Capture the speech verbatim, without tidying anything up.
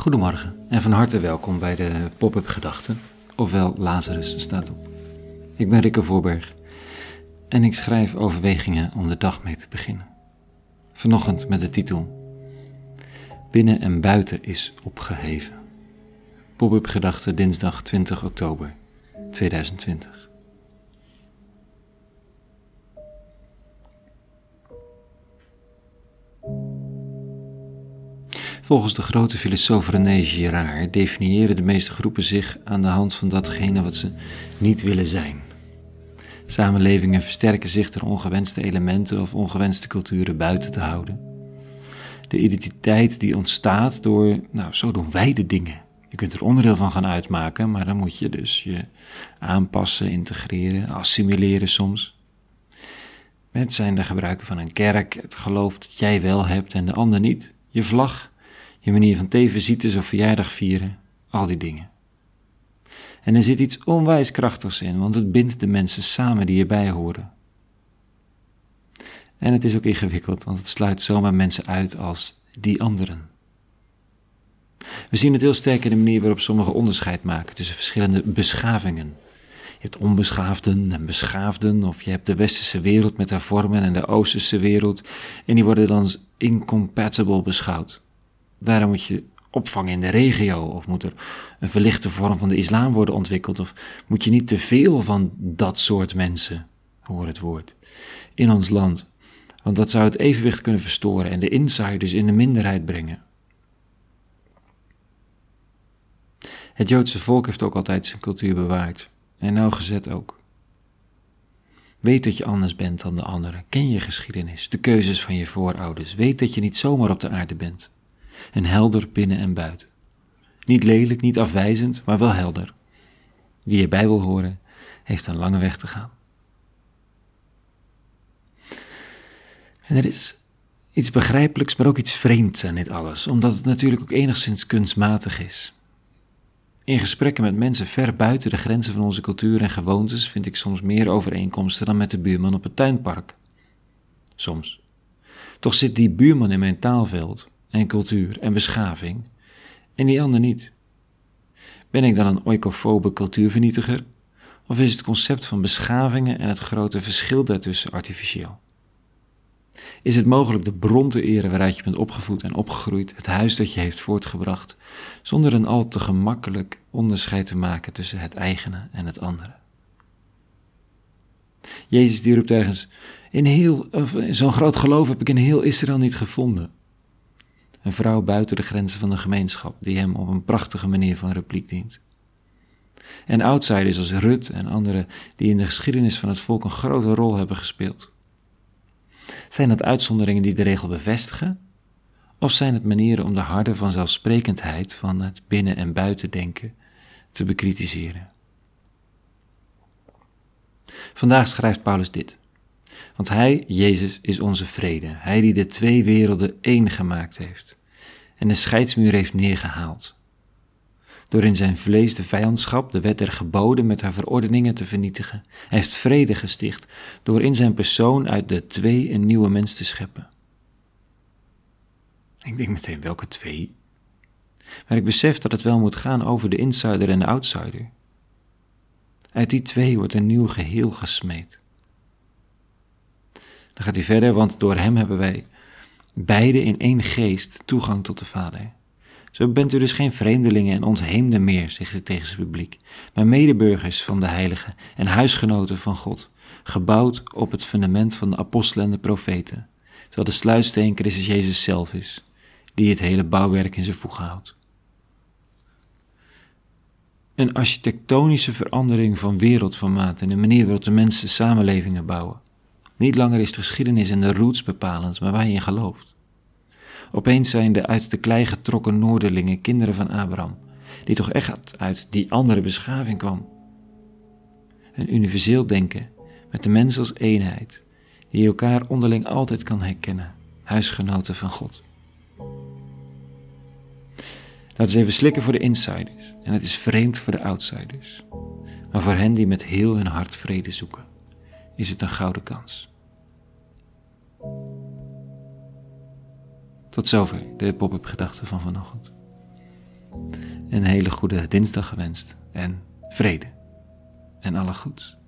Goedemorgen en van harte welkom bij de Pop-Up Gedachten, ofwel Lazarus staat op. Ik ben Rikke Voorberg en ik schrijf overwegingen om de dag mee te beginnen. Vanochtend met de titel Binnen en buiten is opgeheven. Pop-Up Gedachten dinsdag twintig oktober tweeduizend twintig. Volgens de grote filosoof René Girard definiëren de meeste groepen zich aan de hand van datgene wat ze niet willen zijn. Samenlevingen versterken zich door ongewenste elementen of ongewenste culturen buiten te houden. De identiteit die ontstaat door, nou, zo doen wij de dingen. Je kunt er onderdeel van gaan uitmaken, maar dan moet je dus je aanpassen, integreren, assimileren soms. Met zijn de gebruiken van een kerk, het geloof dat jij wel hebt en de ander niet, je vlag, je manier van theevisites of verjaardag vieren, al die dingen. En er zit iets onwijs krachtigs in, want het bindt de mensen samen die erbij horen. En het is ook ingewikkeld, want het sluit zomaar mensen uit als die anderen. We zien het heel sterk in de manier waarop sommigen onderscheid maken tussen verschillende beschavingen. Je hebt onbeschaafden en beschaafden, of je hebt de westerse wereld met haar vormen en de oosterse wereld, en die worden dan als incompatible beschouwd. Daarom moet je opvangen in de regio, of moet er een verlichte vorm van de islam worden ontwikkeld, of moet je niet te veel van dat soort mensen, hoor het woord, in ons land. Want dat zou het evenwicht kunnen verstoren en de insiders in de minderheid brengen. Het Joodse volk heeft ook altijd zijn cultuur bewaard, en nauwgezet ook. Weet dat je anders bent dan de anderen, ken je geschiedenis, de keuzes van je voorouders, weet dat je niet zomaar op de aarde bent. En helder binnen en buiten. Niet lelijk, niet afwijzend, maar wel helder. Wie erbij wil horen, heeft een lange weg te gaan. En er is iets begrijpelijks, maar ook iets vreemds aan dit alles, omdat het natuurlijk ook enigszins kunstmatig is. In gesprekken met mensen ver buiten de grenzen van onze cultuur en gewoontes vind ik soms meer overeenkomsten dan met de buurman op het tuinpark. Soms. Toch zit die buurman in mijn taalveld en cultuur en beschaving, en die ander niet. Ben ik dan een oikofobe cultuurvernietiger, of is het concept van beschavingen en het grote verschil daartussen artificieel? Is het mogelijk de bron te eren waaruit je bent opgevoed en opgegroeid, het huis dat je heeft voortgebracht, zonder een al te gemakkelijk onderscheid te maken tussen het eigene en het andere? Jezus die roept ergens, in heel, of, zo'n groot geloof heb ik in heel Israël niet gevonden. Een vrouw buiten de grenzen van de gemeenschap, die hem op een prachtige manier van repliek dient. En outsiders als Rut en anderen, die in de geschiedenis van het volk een grote rol hebben gespeeld. Zijn dat uitzonderingen die de regel bevestigen? Of zijn het manieren om de harde vanzelfsprekendheid van het binnen- en buitendenken te bekritiseren? Vandaag schrijft Paulus dit. Want hij, Jezus, is onze vrede, hij die de twee werelden één gemaakt heeft en de scheidsmuur heeft neergehaald, door in zijn vlees de vijandschap, de wet der geboden met haar verordeningen te vernietigen. Hij heeft vrede gesticht door in zijn persoon uit de twee een nieuwe mens te scheppen. Ik denk meteen, welke twee? Maar ik besef dat het wel moet gaan over de insider en de outsider. Uit die twee wordt een nieuw geheel gesmeed. Dan gaat hij verder, want door hem hebben wij beide in één geest toegang tot de Vader. Zo bent u dus geen vreemdelingen en ontheemden meer, zegt hij tegen zijn publiek, maar medeburgers van de heiligen en huisgenoten van God, gebouwd op het fundament van de apostelen en de profeten, terwijl de sluitsteen Christus Jezus zelf is, die het hele bouwwerk in zijn voegen houdt. Een architectonische verandering van wereldformaat en de manier waarop de mensen samenlevingen bouwen. Niet langer is de geschiedenis en de roots bepalend, maar waar je in gelooft. Opeens zijn de uit de klei getrokken Noorderlingen kinderen van Abraham, die toch echt uit die andere beschaving kwam. Een universeel denken, met de mens als eenheid, die elkaar onderling altijd kan herkennen, huisgenoten van God. Dat is even slikken voor de insiders, en het is vreemd voor de outsiders, maar voor hen die met heel hun hart vrede zoeken, is het een gouden kans. Tot zover de pop-up gedachten van vanochtend. Een hele goede dinsdag gewenst en vrede en alle goeds.